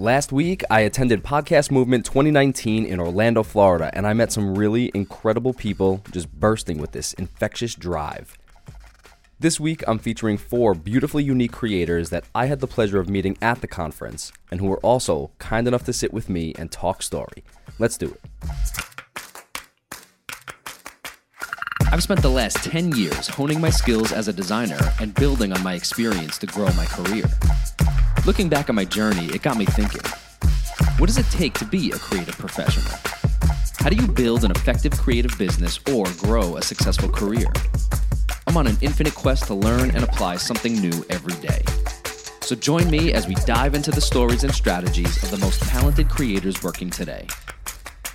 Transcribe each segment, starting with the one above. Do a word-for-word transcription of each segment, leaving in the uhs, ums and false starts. Last week, I attended Podcast Movement twenty nineteen in Orlando, Florida, and I met some really incredible people just bursting with this infectious drive. This week, I'm featuring four beautifully unique creators that I had the pleasure of meeting at the conference and who were also kind enough to sit with me and talk story. Let's do it. I've spent the last ten years honing my skills as a designer and building on my experience to grow my career. Looking back on my journey, it got me thinking, what does it take to be a creative professional? How do you build an effective creative business or grow a successful career? I'm on an infinite quest to learn and apply something new every day. So join me as we dive into the stories and strategies of the most talented creators working today.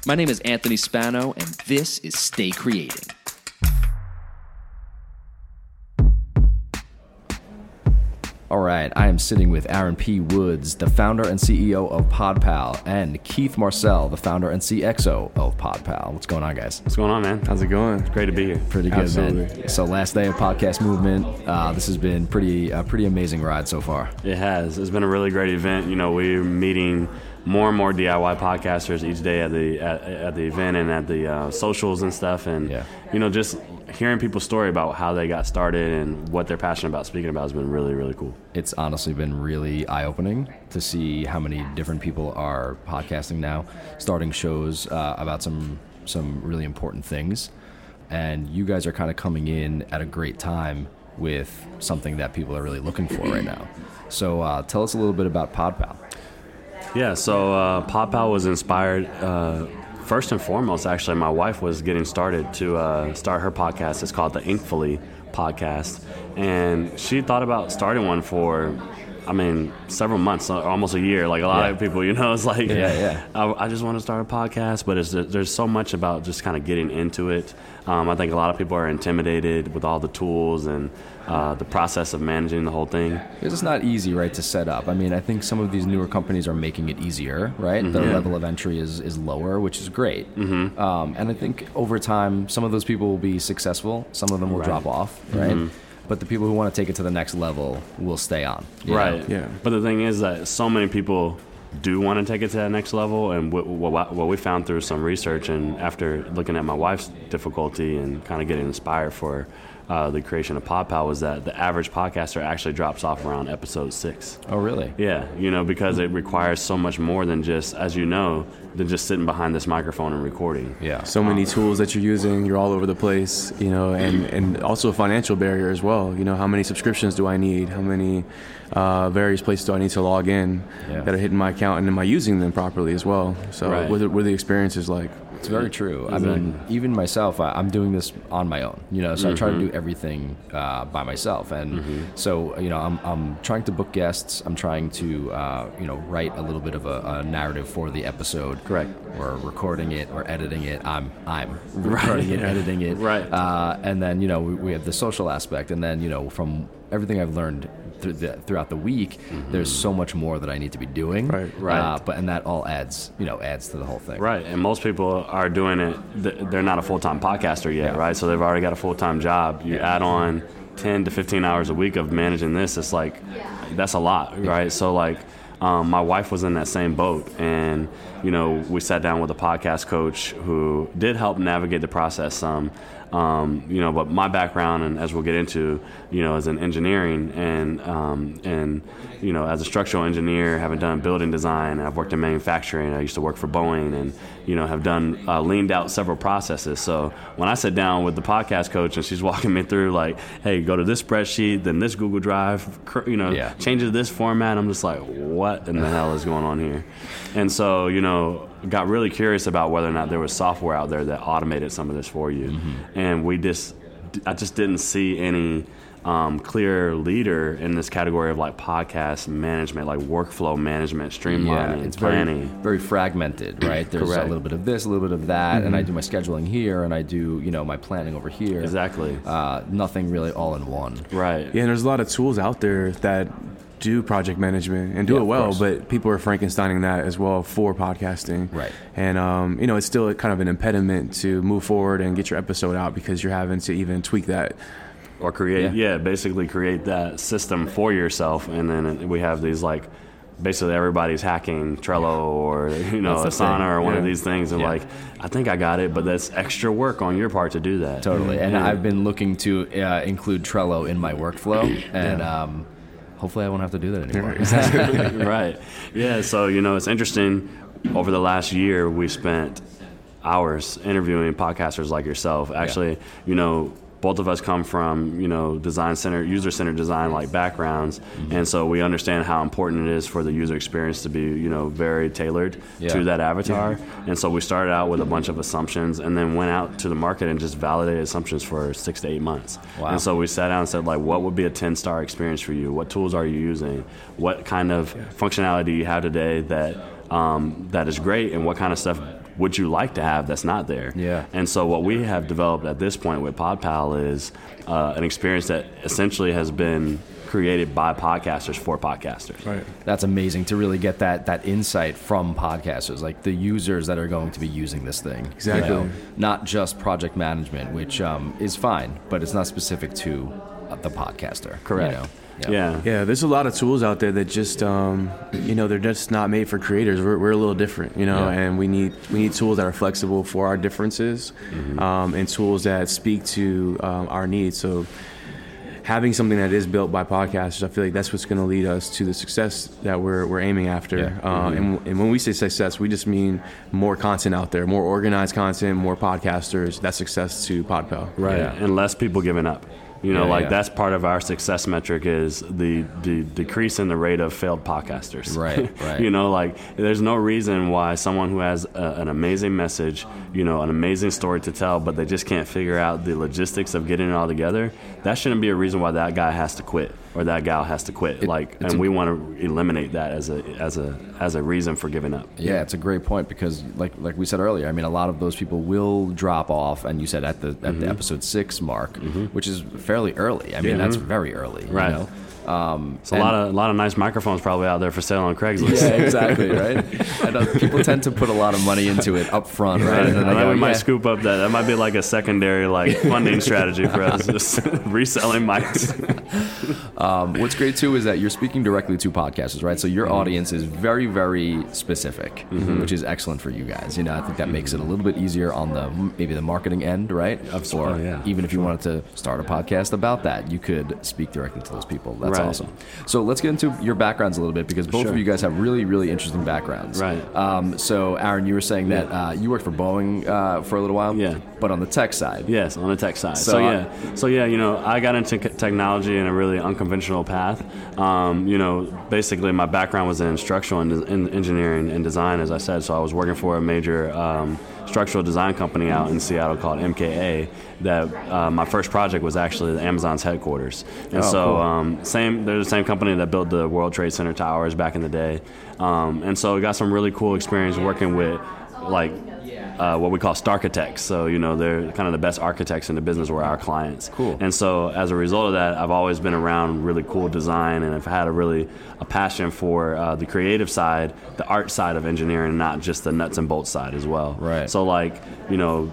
My name is Anthony Spano, and this is Stay Creating. All right, I am sitting with Aaron P. Woods, the founder and C E O of Podpal, and Keith Marcel, the founder and C X O of Podpal. What's going on, guys? What's going on, man? How's it going? It's great to be here. Pretty good, Absolutely. man. Yeah. So last day of Podcast Movement. Uh, this has been pretty a pretty amazing ride so far. It has. It's been a really great event. You know, we're meeting more and more D I Y podcasters each day at the at, at the event and at the uh, socials and stuff, and yeah. you know, just hearing people's story about how they got started and what they're passionate about speaking about has been really, really cool. It's honestly been really eye-opening to see how many different people are podcasting now, starting shows uh, about some some really important things, and you guys are kind of coming in at a great time with something that people are really looking for right now. So uh, tell us a little bit about PodPal. Yeah, so uh, PodPal was inspired, uh, first and foremost, actually, my wife was getting started to uh, start her podcast. It's called the Inkfully Podcast. And she thought about starting one for, I mean, several months, almost a year. Like a lot yeah. of people, you know, it's like, yeah, yeah. I, I just want to start a podcast. But it's, there's so much about just kind of getting into it. Um, I think a lot of people are intimidated with all the tools and uh, the process of managing the whole thing. It's not easy, right, to set up. I mean, I think some of these newer companies are making it easier, right? Mm-hmm. The level of entry is, is lower, which is great. Mm-hmm. Um, and I think over time, some of those people will be successful. Some of them will right. drop off, right? Mm-hmm. But the people who want to take it to the next level will stay on. Right. Know? Yeah. But the thing is that so many people do want to take it to that next level, and what, what, what we found through some research and after looking at my wife's difficulty and kind of getting inspired for uh, the creation of PodPal was that the average podcaster actually drops off around episode six. Oh, really? Yeah, you know, because it requires so much more than just, as you know, than just sitting behind this microphone and recording. Yeah. So many tools that you're using, you're all over the place, you know, and, and also a financial barrier as well. You know, how many subscriptions do I need? How many uh, various places do I need to log in yeah. that are hitting my account, and am I using them properly as well? So right. what, are, what are the experiences like? It's very true. Exactly. I mean, even myself, I, I'm doing this on my own, you know, so mm-hmm. I try to do everything uh, by myself. And mm-hmm. so, you know, I'm I'm trying to book guests. I'm trying to, uh, you know, write a little bit of a, a narrative for the episode. Correct. Or recording it or editing it. I'm I'm right. recording it, yeah. editing it. Right. Uh, and then, you know, we, we have the social aspect. And then, you know, from everything I've learned through the, throughout the week, mm-hmm. there's so much more that I need to be doing. Right, right. Uh, but and that all adds, you know, adds to the whole thing. Right. And most people are doing it. They're not a full-time podcaster yet, yeah. right? So they've already got a full-time job. You yeah. add on ten to fifteen hours a week of managing this. It's like yeah. that's a lot, right? Yeah. So like. Um, my wife was in that same boat, and you know, we sat down with a podcast coach who did help navigate the process some, um, um, you know. But my background, and as we'll get into, you know, is in engineering, and um, and you know, as a structural engineer, having done building design, I've worked in manufacturing. I used to work for Boeing, and you know, have done uh, leaned out several processes. So when I sit down with the podcast coach, and she's walking me through like, hey, go to this spreadsheet, then this Google Drive, you know, yeah. change it to this format. I'm just like, what? What in the hell is going on here? And so, you know, got really curious about whether or not there was software out there that automated some of this for you. Mm-hmm. And we just, I just didn't see any um, clear leader in this category of like podcast management, like workflow management, streamlining, yeah, it's planning. Very, very fragmented, right? There's Correct. a little bit of this, a little bit of that, mm-hmm. and I do my scheduling here, and I do, you know, my planning over here. Exactly. Uh, nothing really all in one. Right. Yeah, and there's a lot of tools out there that do project management and do yeah, it well, but people are Frankensteining that as well for podcasting. Right. And, um, you know, it's still kind of an impediment to move forward and get your episode out because you're having to even tweak that. Or create, yeah, yeah basically create that system for yourself. And then we have these like basically everybody's hacking Trello or, you know, Asana or one yeah. of these things. And yeah. like, I think I got it, but that's extra work on your part to do that. Totally. And yeah. I've been looking to uh, include Trello in my workflow and, yeah. um, hopefully I won't have to do that anymore. Exactly. Right. Yeah. So, you know, it's interesting. Over the last year, we spent hours interviewing podcasters like yourself. Actually, yeah. you know, both of us come from, you know, design center, user-centered design like backgrounds. Mm-hmm. And so we understand how important it is for the user experience to be, you know, very tailored yeah. to that avatar. Yeah. And so we started out with a bunch of assumptions and then went out to the market and just validated assumptions for six to eight months. Wow. And so we sat down and said, like, what would be a ten-star experience for you? What tools are you using? What kind of yeah. functionality do you have today that um, that is great, and what kind of stuff would you like to have that's not there? Yeah. And so what we have developed at this point with Podpal is uh, an experience that essentially has been created by podcasters for podcasters. Right. That's amazing to really get that that insight from podcasters, like the users that are going to be using this thing. Exactly. You know, not just project management, which um, is fine, but it's not specific to uh, the podcaster. Correct. You know? Yeah. yeah, yeah. There's a lot of tools out there that just, um, you know, they're just not made for creators. We're we're a little different, you know, yeah. and we need we need tools that are flexible for our differences, mm-hmm. um, and tools that speak to um, our needs. So, having something that is built by podcasters, I feel like that's what's going to lead us to the success that we're we're aiming after. Yeah. Uh, mm-hmm. and, and when we say success, we just mean more content out there, more organized content, more podcasters. That's success to Podpal, right? Yeah. And less people giving up. You know, yeah, like yeah. that's part of our success metric is the, the decrease in the rate of failed podcasters. Right, right. You know, like there's no reason why someone who has a, an amazing message, you know, an amazing story to tell, but they just can't figure out the logistics of getting it all together. That shouldn't be a reason why that guy has to quit or that gal has to quit. It, like, and a, we want to eliminate that as a as a as a reason for giving up. Yeah, it's a great point because, like like we said earlier, I mean, a lot of those people will drop off. And you said at the at mm-hmm. the episode six mark, mm-hmm. which is fair. Fairly early. I mean, mm-hmm. that's very early. Right. You know? um, it's a lot of a lot of nice microphones probably out there for sale on Craigslist. Yeah, exactly. Right. And, uh, people tend to put a lot of money into it up front, right? And then I go, we yeah. might scoop up that. That might be like a secondary like funding strategy for us, just reselling mics. Um, what's great too is that you're speaking directly to podcasters, right? So your mm-hmm. audience is very, very specific, mm-hmm. which is excellent for you guys. You know, I think that mm-hmm. makes it a little bit easier on the maybe the marketing end, right? Absolutely. Or yeah. even if you wanted to start a podcast about that, you could speak directly to those people. That's right. Awesome. So let's get into your backgrounds a little bit because both sure. of you guys have really, really interesting backgrounds. Right. Um, so Aaron, you were saying yeah. that uh, you worked for Boeing uh, for a little while, yeah, but on the tech side. Yes, on the tech side. So, so yeah, so yeah, you know, I got into technology in a really unconventional path. Um, you know, basically my background was in structural and de- in engineering and design, as I said. So I was working for a major um, structural design company out in Seattle called M K A. That uh, my first project was actually Amazon's headquarters. And oh, so cool. um, same, they're the same company that built the World Trade Center towers back in the day. Um, and so I got some really cool experience working with like Uh, what we call starchitects. So, you know, they're kind of the best architects in the business were our clients. Cool. And so as a result of that, I've always been around really cool design and I've had a really a passion for uh, the creative side, the art side of engineering, not just the nuts and bolts side as well. Right. So like, you know,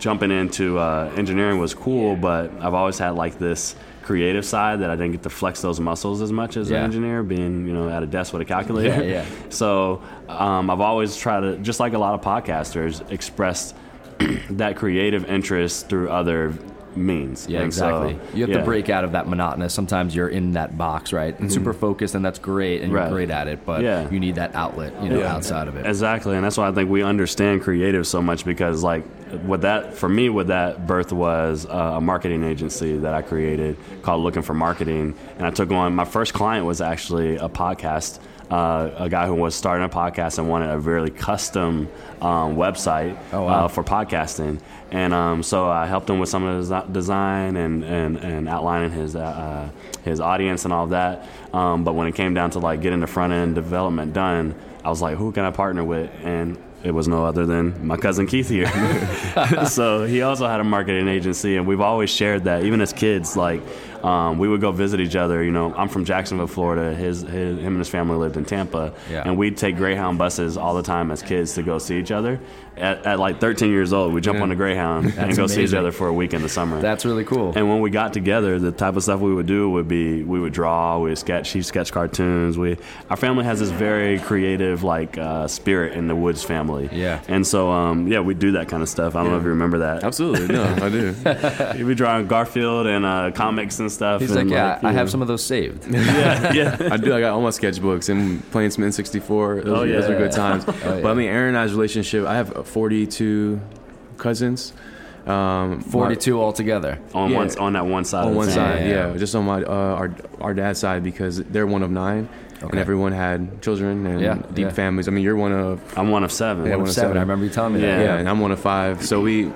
jumping into uh, engineering was cool, but I've always had like this creative side that I didn't get to flex those muscles as much as yeah. an engineer, being, you know, at a desk with a calculator. Yeah, yeah. So um, I've always tried to, just like a lot of podcasters, express that creative interest through other means. Yeah, and exactly. So, you have yeah. to break out of that monotonous. Sometimes you're in that box, right? And mm-hmm. super focused, and that's great, and you're right. great at it, but yeah. you need that outlet, you know, yeah. outside of it. Exactly, and that's why I think we understand creative so much because, like, what that for me, what that birth was uh, a marketing agency that I created called Looking for Marketing, and I took on my first client was actually a podcast. Uh, a guy who was starting a podcast and wanted a really custom um, website oh, wow. uh, for podcasting. And um, so I helped him with some of his design and, and, and outlining his uh, his audience and all of that. Um, but when it came down to like getting the front end development done, I was like, who can I partner with? And it was no other than my cousin Keith here. So he also had a marketing agency, and we've always shared that, even as kids, like, um, we would go visit each other. You know, I'm from Jacksonville, Florida. His, his him and his family lived in Tampa, yeah. and we'd take Greyhound buses all the time as kids to go see each other. At, at like thirteen years old, we jump yeah. on a Greyhound and go amazing. see each other for a week in the summer. That's really cool. And when we got together, the type of stuff we would do would be we would draw, we would sketch, he sketched cartoons. We our family has this very creative like uh, spirit in the Woods family. Yeah. And so um, yeah, we do that kind of stuff. I don't yeah. know if you remember that. Absolutely, no, I do. You'd be drawing Garfield and uh, comics and stuff. He's and like, yeah, like, I know. have some of those saved. yeah, yeah. I do. I got all my sketchbooks and playing some N sixty-four. Those, oh yeah, those were good times. Oh, yeah. But I mean, Aaron and I's relationship. I have forty-two cousins, um, forty-two my, altogether on yeah. one, on that one side. On of one thing. side, yeah. yeah, just on my uh, our our dad's side because they're one of nine, okay. and everyone had children and yeah. deep yeah. families. I mean, you're one of I'm one of seven. Yeah, one, one of seven. seven. I remember you telling me yeah. that. Yeah, and I'm one of five. So we, it,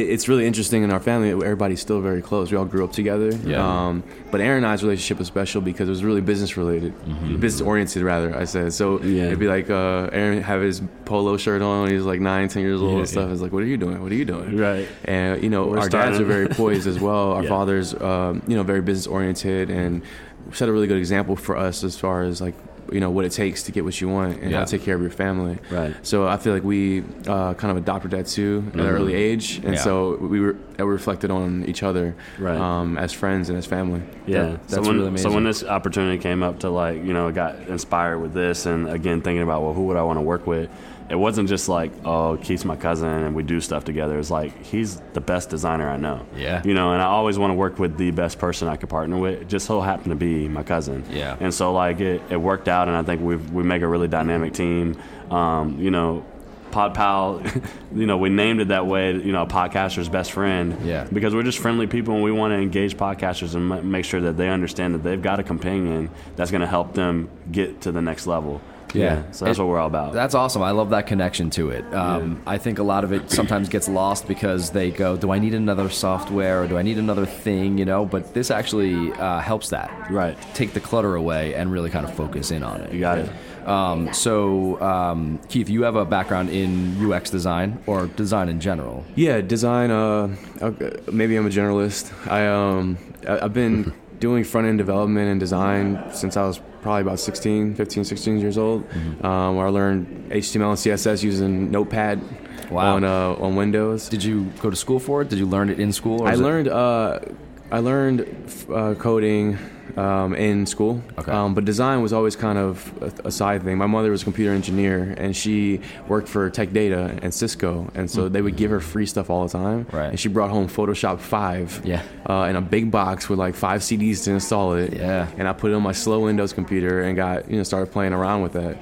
it's really interesting in our family. Everybody's still very close. We all grew up together. Yeah. Um, but Aaron and I's relationship was special because it was really business related, mm-hmm. business oriented rather. I said so. Yeah. It'd be like uh, Aaron have his polo shirt on. He's like nine, ten years old yeah, and stuff. Yeah. It's like, what are you doing? What are you doing? Right. And you know, We're our starting. dads are very poised as well. Our yeah. fathers, um, you know, very business oriented and set a really good example for us as far as like, you know, what it takes to get what you want and yeah. how to take care of your family. Right. So I feel like we uh, kind of adopted that too at mm-hmm. an early age. And yeah. so we were that reflected on each other right. um, as friends and as family. Yeah. That, that's so when, really amazing. So when this opportunity came up to like, you know, got inspired with this and again, thinking about, well, who would I want to work with? It wasn't just like, oh, Keith's my cousin and we do stuff together. It's like, he's the best designer I know. Yeah. You know, and I always want to work with the best person I could partner with. It just so happened to be my cousin. Yeah. And so like it, it worked out and I think we we make a really dynamic team. Um, you know, Podpal, you know, we named it that way, you know, a podcaster's best friend. Yeah. Because we're just friendly people and we want to engage podcasters and m- make sure that they understand that they've got a companion that's going to help them get to the next level. Yeah. yeah, so that's it, what we're all about. That's awesome. I love that connection to it. Um, yeah. I think a lot of it sometimes gets lost because they go, do I need another software or do I need another thing, you know? But this actually uh, helps that. Right. Take the clutter away and really kind of focus in on it. You got it. Um, so, um, Keith, you have a background in U X design or design in general? Yeah, design. Uh, maybe I'm a generalist. I, um, I've been doing front-end development and design since I was probably about sixteen, fifteen, sixteen years old, mm-hmm. um, where I learned H T M L and C S S using Notepad wow. on uh, on Windows. Did you go to school for it? Did you learn it in school? Or I, learned, it... Uh, I learned I uh, learned coding um, in school, okay. um, but design was always kind of a, a side thing. My mother was a computer engineer, and she worked for Tech Data and Cisco, and so mm-hmm. they would give her free stuff all the time, right. and she brought home Photoshop five yeah. uh, in a big box with like five C Ds to install it, yeah. and I put it on my slow Windows computer and got you know started playing around with that.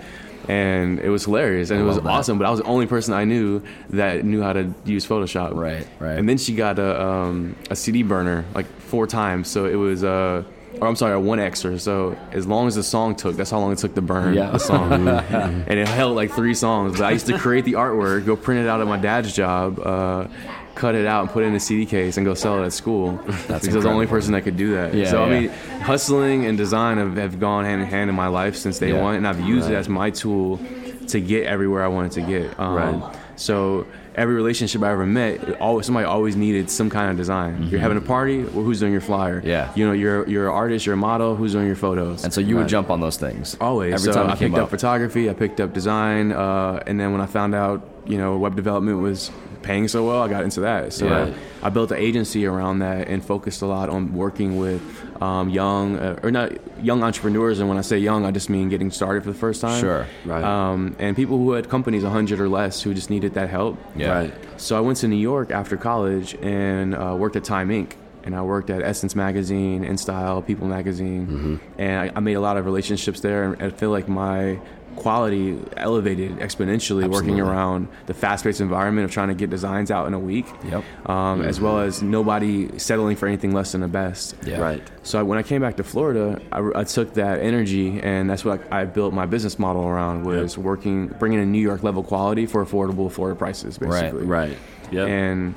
And it was hilarious and I it was awesome, but I was the only person I knew that knew how to use Photoshop. Right, right. And then she got a um, a C D burner like four times, so it was uh, or I'm sorry, a one Xer. So as long as the song took, that's how long it took to burn yeah. the song. And it held like three songs. But I used to create the artwork, go print it out at my dad's job. Uh, cut it out and put it in a C D case and go sell it at school. That's because incredible. I was the only person that could do that. Yeah, so, I yeah. mean, hustling and design have, have gone hand in hand in my life since day yeah. one, and I've used right. it as my tool to get everywhere I wanted to get. Um, right. So every relationship I ever met, always, somebody always needed some kind of design. Mm-hmm. You're having a party, well, who's doing your flyer? Yeah. You know, you're you're an artist, you're a model, who's doing your photos? And so you right. would jump on those things. Always. Every so time I picked up. up photography, I picked up design, uh, and then when I found out, you know, web development was paying so well, I got into that. So yeah. I, I built an agency around that and focused a lot on working with um, young, uh, or not young entrepreneurs. And when I say young, I just mean getting started for the first time. Sure, right. Um, and people who had companies one hundred or less who just needed that help. Yeah. Right. So I went to New York after college and uh, worked at Time Incorporated. And I worked at Essence Magazine, InStyle, People Magazine. Mm-hmm. And I, I made a lot of relationships there. And I feel like my quality elevated exponentially Absolutely. working around the fast-paced environment of trying to get designs out in a week, yep. um, mm-hmm. as well as nobody settling for anything less than the best. Yeah. Right. So I, when I came back to Florida, I, I took that energy, and that's what I, I built my business model around, was yep. working, bringing in New York level quality for affordable Florida prices, basically. Right, right. Yep. And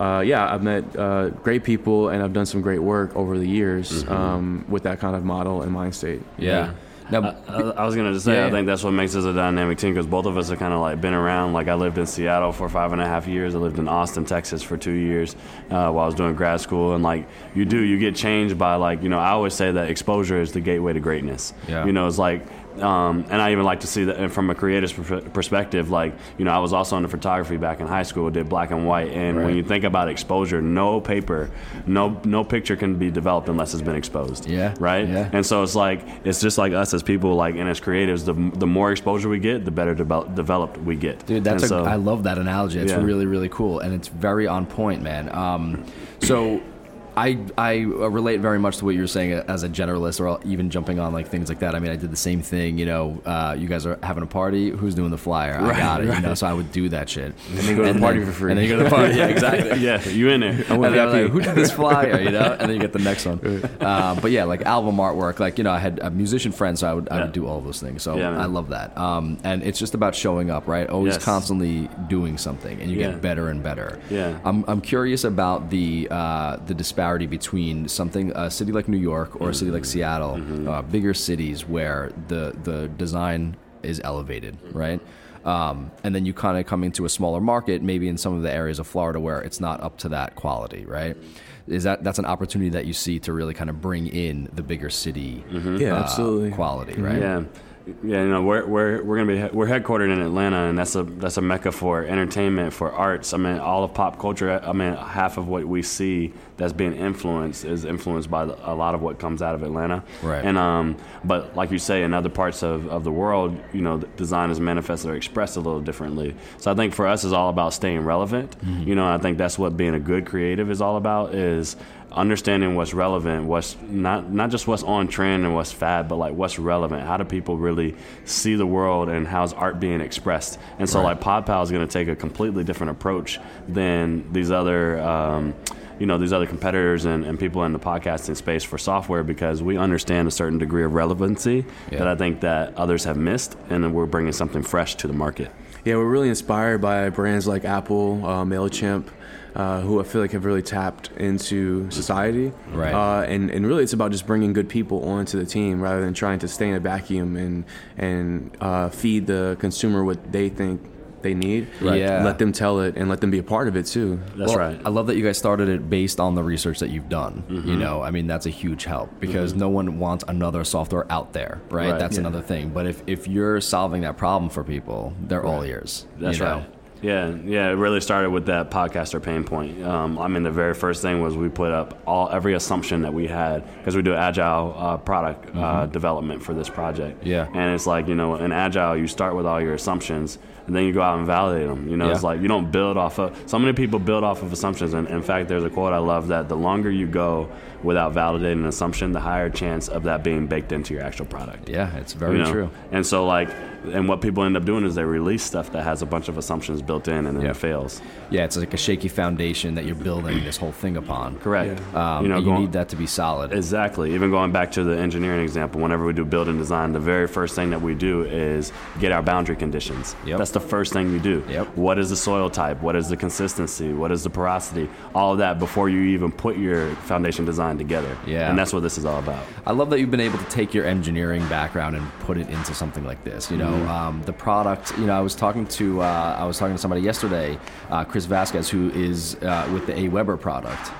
Uh, yeah, I've met uh, great people, and I've done some great work over the years mm-hmm. um, with that kind of model and mind state. Yeah. yeah. Now, I, I was going to say, yeah, I think that's what makes us a dynamic team, because both of us have kind of like been around. Like I lived in Seattle for five and a half years. I lived in Austin, Texas for two years uh, while I was doing grad school. And like you do, you get changed by like, you know, I always say that exposure is the gateway to greatness. Yeah. You know, it's like, Um, and I even like to see that from a creator's pr- perspective, like, you know, I was also into photography back in high school, did black and white. And right. when you think about exposure, no paper, no no picture can be developed unless it's been exposed. Yeah. Right. Yeah. And so it's like, it's just like us as people, like, and as creatives, the the more exposure we get, the better de- developed we get. Dude, that's, a, so, I love that analogy. It's yeah. really, really cool. And it's very on point, man. Um, so I, I relate very much to what you were saying as a generalist, or even jumping on like things like that. I mean, I did the same thing, you know, uh, you guys are having a party, who's doing the flyer? Right, I got it, right. You know, so I would do that shit. And then go to the party for free. And then you go to the party, yeah, exactly. Yeah, you in there. I and then like, who did this flyer, you know? And then you get the next one. Uh, but yeah, like album artwork, like, you know, I had a musician friend, so I would, I yeah. would do all those things. So yeah, I love that. Um, and it's just about showing up, right? Always yes. constantly doing something, and you yeah. get better and better. Yeah. I'm, I'm curious about the, uh, the disparity between something, a city like New York or mm-hmm. a city like Seattle, mm-hmm. uh, bigger cities where the the design is elevated, right? Um, and then you kind of come into a smaller market, maybe in some of the areas of Florida where it's not up to that quality, right? Is that that's an opportunity that you see to really kind of bring in the bigger city mm-hmm. yeah, uh, absolutely. Quality, right? Yeah. Yeah, you know, we're we're we're gonna be we're headquartered in Atlanta, and that's a that's a mecca for entertainment, for arts. I mean, all of pop culture. I mean, half of what we see that's being influenced is influenced by a lot of what comes out of Atlanta. Right. And um, but like you say, in other parts of, of the world, you know, design is manifested or expressed a little differently. So I think for us, it's all about staying relevant. Mm-hmm. You know, I think that's what being a good creative is all about. Is understanding what's relevant, what's not not just what's on trend and what's fad, but like what's relevant. How do people really see the world, and how's art being expressed? And so right. like PodPal is going to take a completely different approach than these other um, you know, these other competitors and, and people in the podcasting space for software, because we understand a certain degree of relevancy yeah. that I think that others have missed, and then we're bringing something fresh to the market. Yeah, we're really inspired by brands like Apple, uh, MailChimp, Uh, who I feel like have really tapped into society. Right. Uh, and, and really it's about just bringing good people onto the team rather than trying to stay in a vacuum and, and uh, feed the consumer what they think they need. Right. Yeah. Let them tell it and let them be a part of it too. That's well, right. I love that you guys started it based on the research that you've done. Mm-hmm. You know, I mean, that's a huge help, because mm-hmm. no one wants another software out there, right? right. That's yeah. another thing. But if, if you're solving that problem for people, they're right. all ears. That's you know? right. Yeah, yeah. It really started with that podcaster pain point. Um, I mean, the very first thing was we put up all every assumption that we had, because we do agile uh, product mm-hmm. uh, development for this project. Yeah, and it's like, you know, in agile you start with all your assumptions, and then you go out and validate them. You know, yeah. it's like you don't build off of. So many people build off of assumptions, and in fact, there's a quote I love that the longer you go without validating an assumption, the higher chance of that being baked into your actual product. Yeah, it's very you know? true. And so like. And what people end up doing is they release stuff that has a bunch of assumptions built in, and then yeah. it fails. Yeah, it's like a shaky foundation that you're building this whole thing upon. Correct. Yeah. Um, you know, you going, need that to be solid. Exactly. Even going back to the engineering example, whenever we do build and design, the very first thing that we do is get our boundary conditions. Yep. That's the first thing you do. Yep. What is the soil type? What is the consistency? What is the porosity? All of that before you even put your foundation design together. Yeah. And that's what this is all about. I love that you've been able to take your engineering background and put it into something like this, you know? Um, the product, you know, I was talking to uh, I was talking to somebody yesterday, uh, Chris Vasquez, who is uh, with the AWeber product.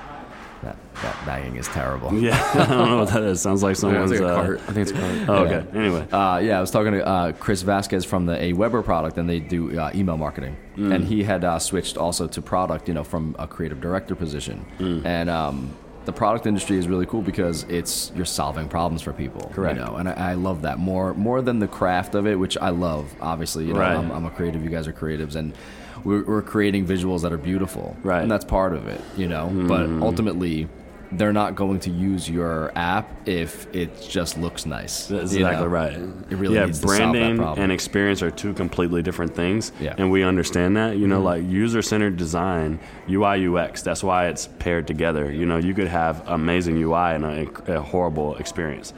That that banging is terrible. Yeah, I don't know what that is. Sounds like someone's like a cart. Uh, I think it's a cart. Oh, okay. Yeah. Anyway, uh, yeah, I was talking to uh, Chris Vasquez from the AWeber product, and they do uh, email marketing, mm. and he had uh, switched also to product, you know, from a creative director position, mm. and. Um, The product industry is really cool because it's you're solving problems for people, correct? You know, and I, I love that more more than the craft of it, which I love. Obviously, you know, right. I'm, I'm a creative. You guys are creatives, and we're, we're creating visuals that are beautiful, right? And that's part of it, you know. Mm. But ultimately, they're not going to use your app if it just looks nice. That's exactly know? right. It really yeah, needs to solve that problem. Branding and experience are two completely different things, yeah. and we understand that. You know, mm-hmm. like user-centered design, U I U X, that's why it's paired together. You know, you could have amazing U I and a, a horrible experience.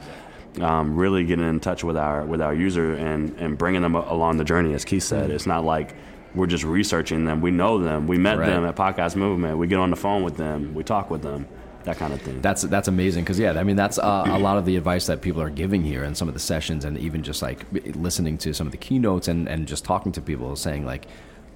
Um, really getting in touch with our with our user and, and bringing them along the journey, as Keith said. Mm-hmm. It's not like we're just researching them. We know them. We met right. them at Podcast Movement. We get on the phone with them. We talk with them. that kind of thing. That's that's amazing because, yeah, I mean, that's uh, a lot of the advice that people are giving here in some of the sessions, and even just like listening to some of the keynotes and, and just talking to people, saying like,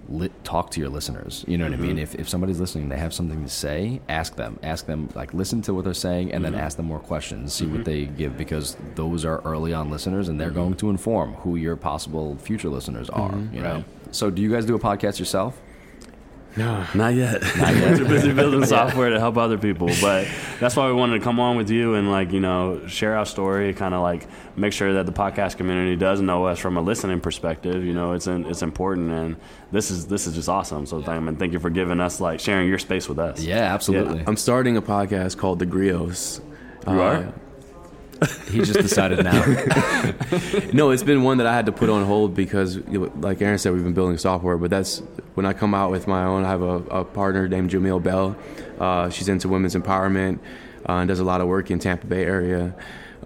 Lit, talk to your listeners. You know what mm-hmm. I mean? If if somebody's listening, they have something to say, ask them. Ask them, like, listen to what they're saying, and mm-hmm. then ask them more questions, see mm-hmm. what they give, because those are early on listeners, and they're mm-hmm. going to inform who your possible future listeners are, mm-hmm. you know? Right. So do you guys do a podcast yourself? No, not yet. Not yet. We're busy building software to help other people, but that's why we wanted to come on with you and, like, you know, share our story, kind of like make sure that the podcast community does know us from a listening perspective. You know, it's in, it's important, and this is this is just awesome. So thank you, and thank you for giving us, like, sharing your space with us. Yeah, absolutely. Yeah. I'm starting a podcast called The Griots. You uh, are? He just decided now. No, it's been one that I had to put on hold because, like Aaron said, we've been building software. But that's when I come out with my own. I have a, a partner named Jamil Bell. Uh, she's into women's empowerment uh, and does a lot of work in Tampa Bay area.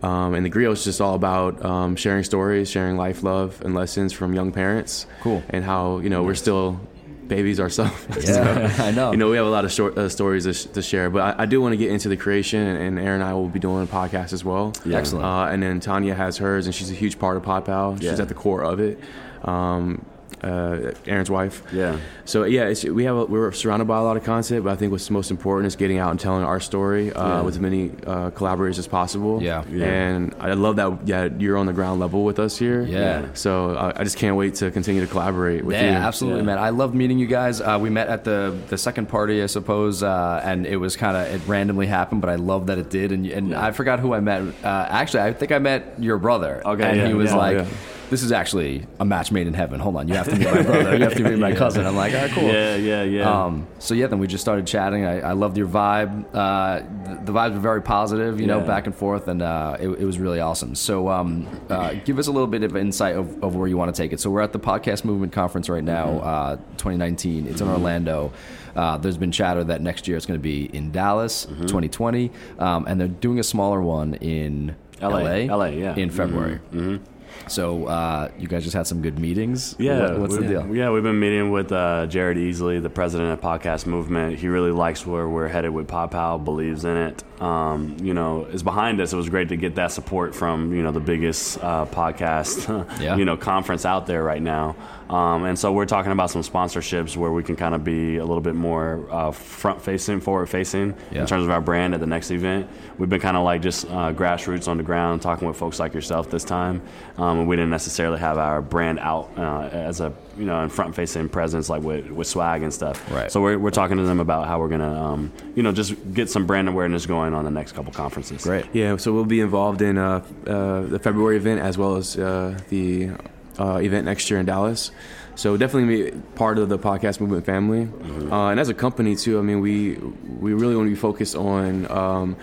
Um, and the Griot is just all about um, sharing stories, sharing life, love, and lessons from young parents. Cool. And how, you know, nice. We're still babies ourselves. Yeah, so, I know. You know, we have a lot of short uh, stories to, sh- to share, but I, I do want to get into the creation, and, and Aaron and I will be doing a podcast as well. Yeah. Excellent. Uh, and then Tanya has hers, and she's a huge part of Podpal. She's yeah. at the core of it. Um, uh, Aaron's wife. Yeah. So yeah, it's, we have a, we're surrounded by a lot of content, but I think what's most important is getting out and telling our story uh, yeah. with as many uh, collaborators as possible. Yeah. yeah. And I love that. Yeah, you're on the ground level with us here. Yeah. So uh, I just can't wait to continue to collaborate with yeah, you. Absolutely, yeah, absolutely, man. I love meeting you guys. Uh, we met at the the second party, I suppose, uh, and it was kind of it randomly happened, but I love that it did. And and yeah. I forgot who I met. Uh, actually, I think I met your brother. Okay. And yeah, he was yeah, like. Yeah. This is actually a match made in heaven. Hold on. You have to meet my brother. You have to meet my yeah. cousin. I'm like, all right, cool. Yeah, yeah, yeah. Um, so, yeah, then we just started chatting. I, I loved your vibe. Uh, the, the vibes were very positive, you yeah. know, back and forth, and uh, it, it was really awesome. So um, uh, give us a little bit of insight of, of where you want to take it. So we're at the Podcast Movement Conference right now, mm-hmm. uh, twenty nineteen. It's mm-hmm. in Orlando. Uh, there's been chatter that next year it's going to be in Dallas, mm-hmm. twenty twenty, um, and they're doing a smaller one in L A, L A, L A yeah. in February. Mm-hmm. Mm-hmm. So uh, you guys just had some good meetings. Yeah, what, what's the deal? Yeah, we've been meeting with uh, Jared Easley, the president of Podcast Movement. He really likes where we're headed with PodPal, believes in it. Um, you know, is behind us. It was great to get that support from, you know, the biggest uh, podcast, yeah. you know, conference out there right now. Um, and so we're talking about some sponsorships where we can kind of be a little bit more uh, front facing, forward facing yeah. in terms of our brand at the next event. We've been kind of like just uh, grassroots on the ground, talking with folks like yourself this time. Um, and we didn't necessarily have our brand out uh, as a, you know, in front facing presence, like with, with swag and stuff. Right. So we're we're talking to them about how we're going to, um, you know, just get some brand awareness going on the next couple conferences. Great. Yeah. So we'll be involved in uh, uh, the February event as well as uh, the uh, event next year in Dallas. So definitely be part of the Podcast Movement family. Mm-hmm. Uh, and as a company too, I mean, we, we really want to be focused on, um,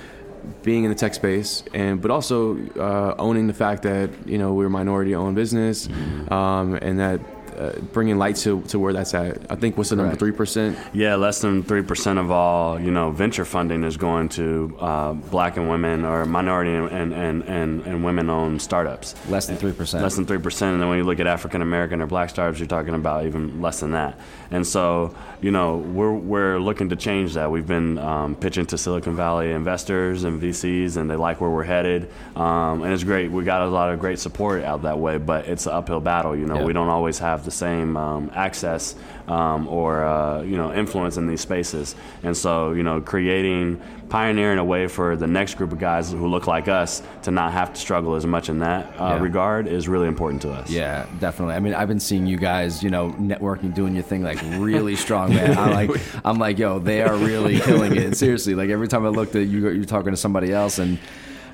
being in the tech space, and but also uh, owning the fact that, you know, we're a minority-owned business, mm-hmm. um, and that uh, bringing light to, to where that's at. I think what's the number, three percent? Yeah, less than three percent of all, you know, venture funding is going to uh, Black and women or minority and and and, and women-owned startups. Less than three percent. Less than three percent, and then when you look at African American or Black startups, you're talking about even less than that. And so, you know, we're we're looking to change that. We've been um, pitching to Silicon Valley investors and V Cs, and they like where we're headed. Um, and it's great. We got a lot of great support out that way, but it's an uphill battle. You know, yeah. we don't always have the same um, access um, or uh, you know, influence in these spaces. And so, you know, creating, pioneering a way for the next group of guys who look like us to not have to struggle as much in that uh, yeah. regard is really important to us. Yeah, definitely. I mean, I've been seeing you guys, you know, networking, doing your thing, like really strong, man. I'm like, I'm like, yo, they are really killing it. Seriously, like every time I looked at you, you're talking to somebody else, and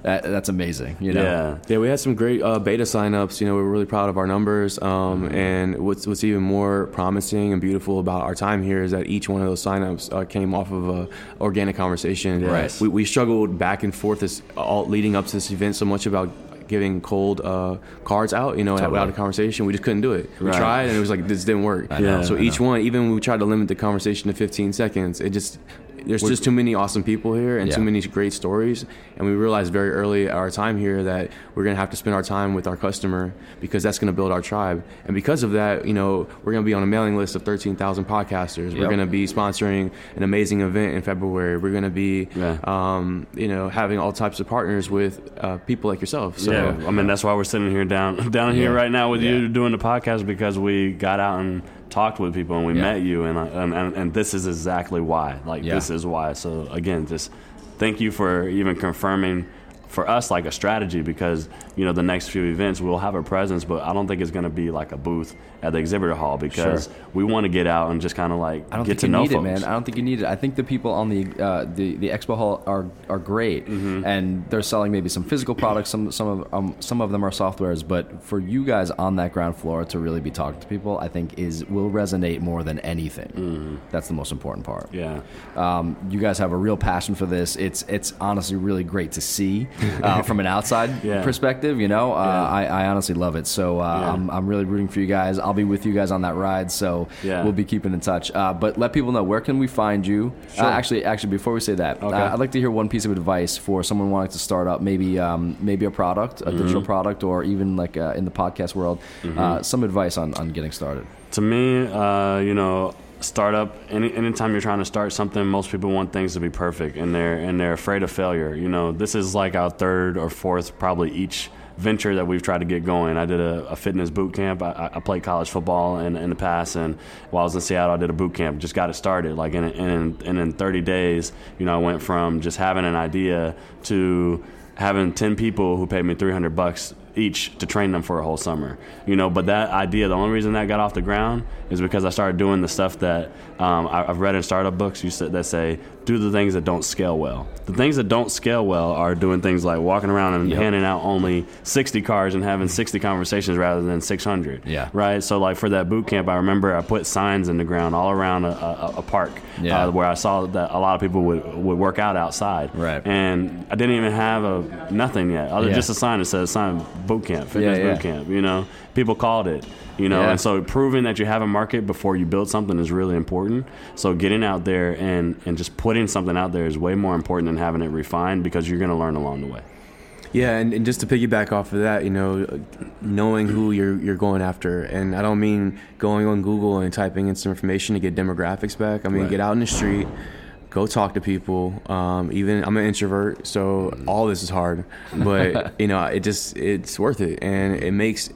that, that's amazing. You know? Yeah, yeah. We had some great uh, beta signups. You know, we were really proud of our numbers. Um, mm-hmm. And what's what's even more promising and beautiful about our time here is that each one of those signups uh, came off of a organic conversation. Yes. Right. We, we struggled back and forth this all leading up to this event so much about giving cold uh, cards out, you know, totally. Without a conversation. We just couldn't do it. We right. tried, and it was like, this didn't work. I know, so I each know. one, even when we tried to limit the conversation to fifteen seconds, it just there's just too many awesome people here and yeah. too many great stories. And we realized very early our time here that we're going to have to spend our time with our customer, because that's going to build our tribe. And because of that, you know, we're going to be on a mailing list of thirteen thousand podcasters. Yep. We're going to be sponsoring an amazing event in February. We're going to be, yeah. um, you know, having all types of partners with uh, people like yourself. So yeah. I mean, that's why we're sitting here down, down here yeah. right now with yeah. you doing the podcast, because we got out and talked with people and we yeah. met you, and, and and and this is exactly why. Like yeah. this is why. So again, just thank you for even confirming for us like a strategy, because you know the next few events we'll have a presence, but I don't think it's going to be like a booth at the exhibitor hall, because sure. we want to get out and just kind of like I don't get think to you know need folks. It, man. I don't think you need it. I think the people on the uh, the, the expo hall are are great, mm-hmm. and they're selling maybe some physical products. Some some of um, some of them are softwares, but for you guys on that ground floor to really be talking to people, I think is will resonate more than anything. Mm-hmm. That's the most important part. Yeah, um, you guys have a real passion for this. It's it's honestly really great to see. Uh, from an outside yeah. perspective, you know, uh, yeah. I, I honestly love it. So uh, yeah. I'm, I'm really rooting for you guys. I'll be with you guys on that ride. So yeah. we'll be keeping in touch. Uh, but let people know, where can we find you? Sure. Uh, actually, actually, before we say that, okay. uh, I'd like to hear one piece of advice for someone wanting to start up, maybe um, maybe a product, a mm-hmm. digital product, or even like uh, in the podcast world, mm-hmm. uh, some advice on, on getting started. To me, uh, you know, startup, any anytime you're trying to start something, most people want things to be perfect, and they're and they're afraid of failure. You know, this is like our third or fourth probably each venture that we've tried to get going. I did a, a fitness boot camp. I, I played college football in, in the past, and while I was in Seattle, I did a boot camp. Just got it started. Like, and in, in, in, in thirty days, you know, I went from just having an idea to having ten people who paid me three hundred bucks each to train them for a whole summer, you know. But that idea, the only reason that got off the ground is because I started doing the stuff that um, I, I've read in startup books. You said that say do the things that don't scale well. The things that don't scale well are doing things like walking around and yep. handing out only sixty cars and having sixty conversations rather than six hundred. Yeah. Right. So like for that boot camp, I remember I put signs in the ground all around a, a, a park yeah. uh, where I saw that a lot of people would, would work out outside. Right. And I didn't even have a nothing yet. Other yeah. just a sign that says sign. boot camp, fitness yeah, yeah. boot camp, you know, people called it, you know, yeah. and so proving that you have a market before you build something is really important. So getting out there and, and just putting something out there is way more important than having it refined, because you're going to learn along the way. Yeah, and, and just to piggyback off of that, you know, knowing who you're you're going after. And I don't mean going on Google and typing in some information to get demographics back. I mean, right. get out in the street. Go talk to people. Um, even I'm an introvert, so all this is hard. But you know, it just it's worth it, and it makes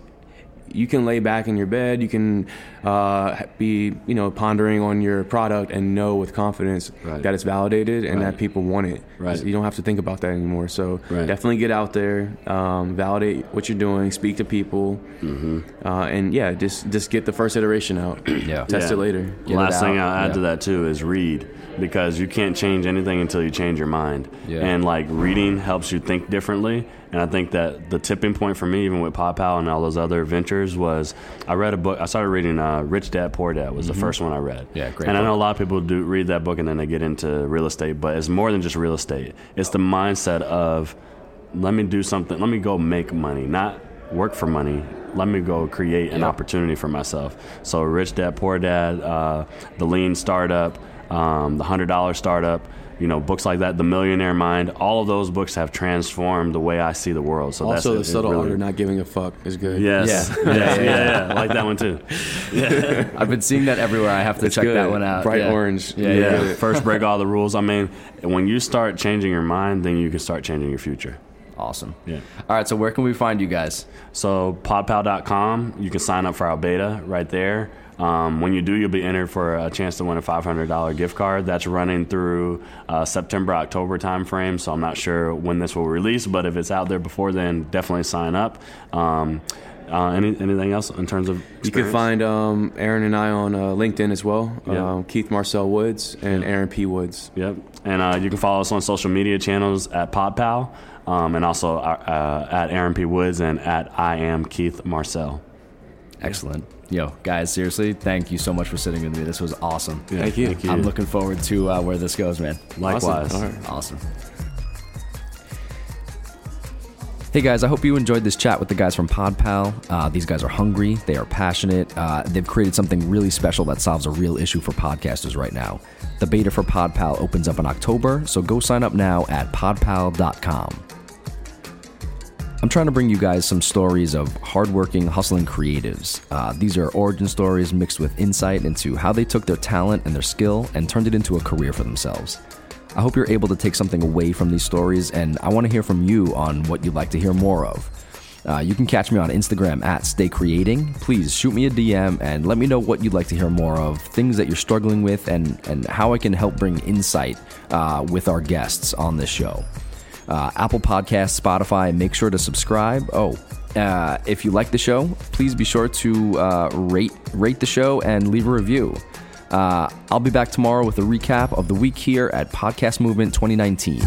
you can lay back in your bed. You can uh, be you know pondering on your product and know with confidence right. that it's validated and right. that people want it. Right. You don't have to think about that anymore. So right. definitely get out there, um, validate what you're doing, speak to people, mm-hmm. uh, and yeah, just just get the first iteration out. yeah, test yeah. it later. Get Last it thing I'll add yeah. to that too is read. Because you can't change anything until you change your mind. Yeah. And like reading helps you think differently. And I think that the tipping point for me, even with Podpal and all those other ventures, was I read a book. I started reading uh, Rich Dad, Poor Dad was mm-hmm. the first one I read. Yeah, great. And book. I know a lot of people do read that book and then they get into real estate, but it's more than just real estate. It's the mindset of let me do something. Let me go make money, not work for money. Let me go create an yeah. opportunity for myself. So Rich Dad, Poor Dad, uh, The Lean Startup, Um, the one hundred dollar Startup, you know, books like that, The Millionaire Mind, all of those books have transformed the way I see the world. So also, that's, The Subtle really, Art of Not Giving a Fuck is good. Yes. Yeah. yeah, yeah, yeah, yeah. I like that one too. Yeah. I've been seeing that everywhere. I have to it's check good. that one out. Bright yeah. orange. Yeah, yeah. yeah. First Break All the Rules. I mean, when you start changing your mind, then you can start changing your future. Awesome. Yeah. All right, so where can we find you guys? So podpal dot com, you can sign up for our beta right there. Um, when you do, you'll be entered for a chance to win a five hundred dollar gift card. That's running through uh, September, October timeframe. So I'm not sure when this will release, but if it's out there before then, definitely sign up. Um, uh, any, anything else in terms of experience? You can find um, Aaron and I on uh, LinkedIn as well. Yep. Um, Keith Marcel Woods and yep. Aaron P. Woods. Yep. And uh, you can follow us on social media channels at PodPal um, and also uh, at Aaron P. Woods and at I am Keith Marcel. Excellent. Yo, guys, seriously, thank you so much for sitting with me. This was awesome. Yeah, thank you. Thank you. I'm looking forward to uh, where this goes, man. Likewise. Awesome. All right. Awesome. Hey guys, I hope you enjoyed this chat with the guys from Podpal. Uh, these guys are hungry. They are passionate. Uh, they've created something really special that solves a real issue for podcasters right now. The beta for Podpal opens up in October, so go sign up now at podpal dot com. I'm trying to bring you guys some stories of hardworking, hustling creatives. Uh, these are origin stories mixed with insight into how they took their talent and their skill and turned it into a career for themselves. I hope you're able to take something away from these stories, and I want to hear from you on what you'd like to hear more of. Uh, you can catch me on Instagram at staycreating. Please shoot me a D M and let me know what you'd like to hear more of, things that you're struggling with, and, and how I can help bring insight uh, with our guests on this show. Uh, Apple Podcasts, Spotify, make sure to subscribe. Oh, uh, if you like the show, please be sure to uh, rate, rate the show and leave a review. Uh, I'll be back tomorrow with a recap of the week here at Podcast Movement twenty nineteen.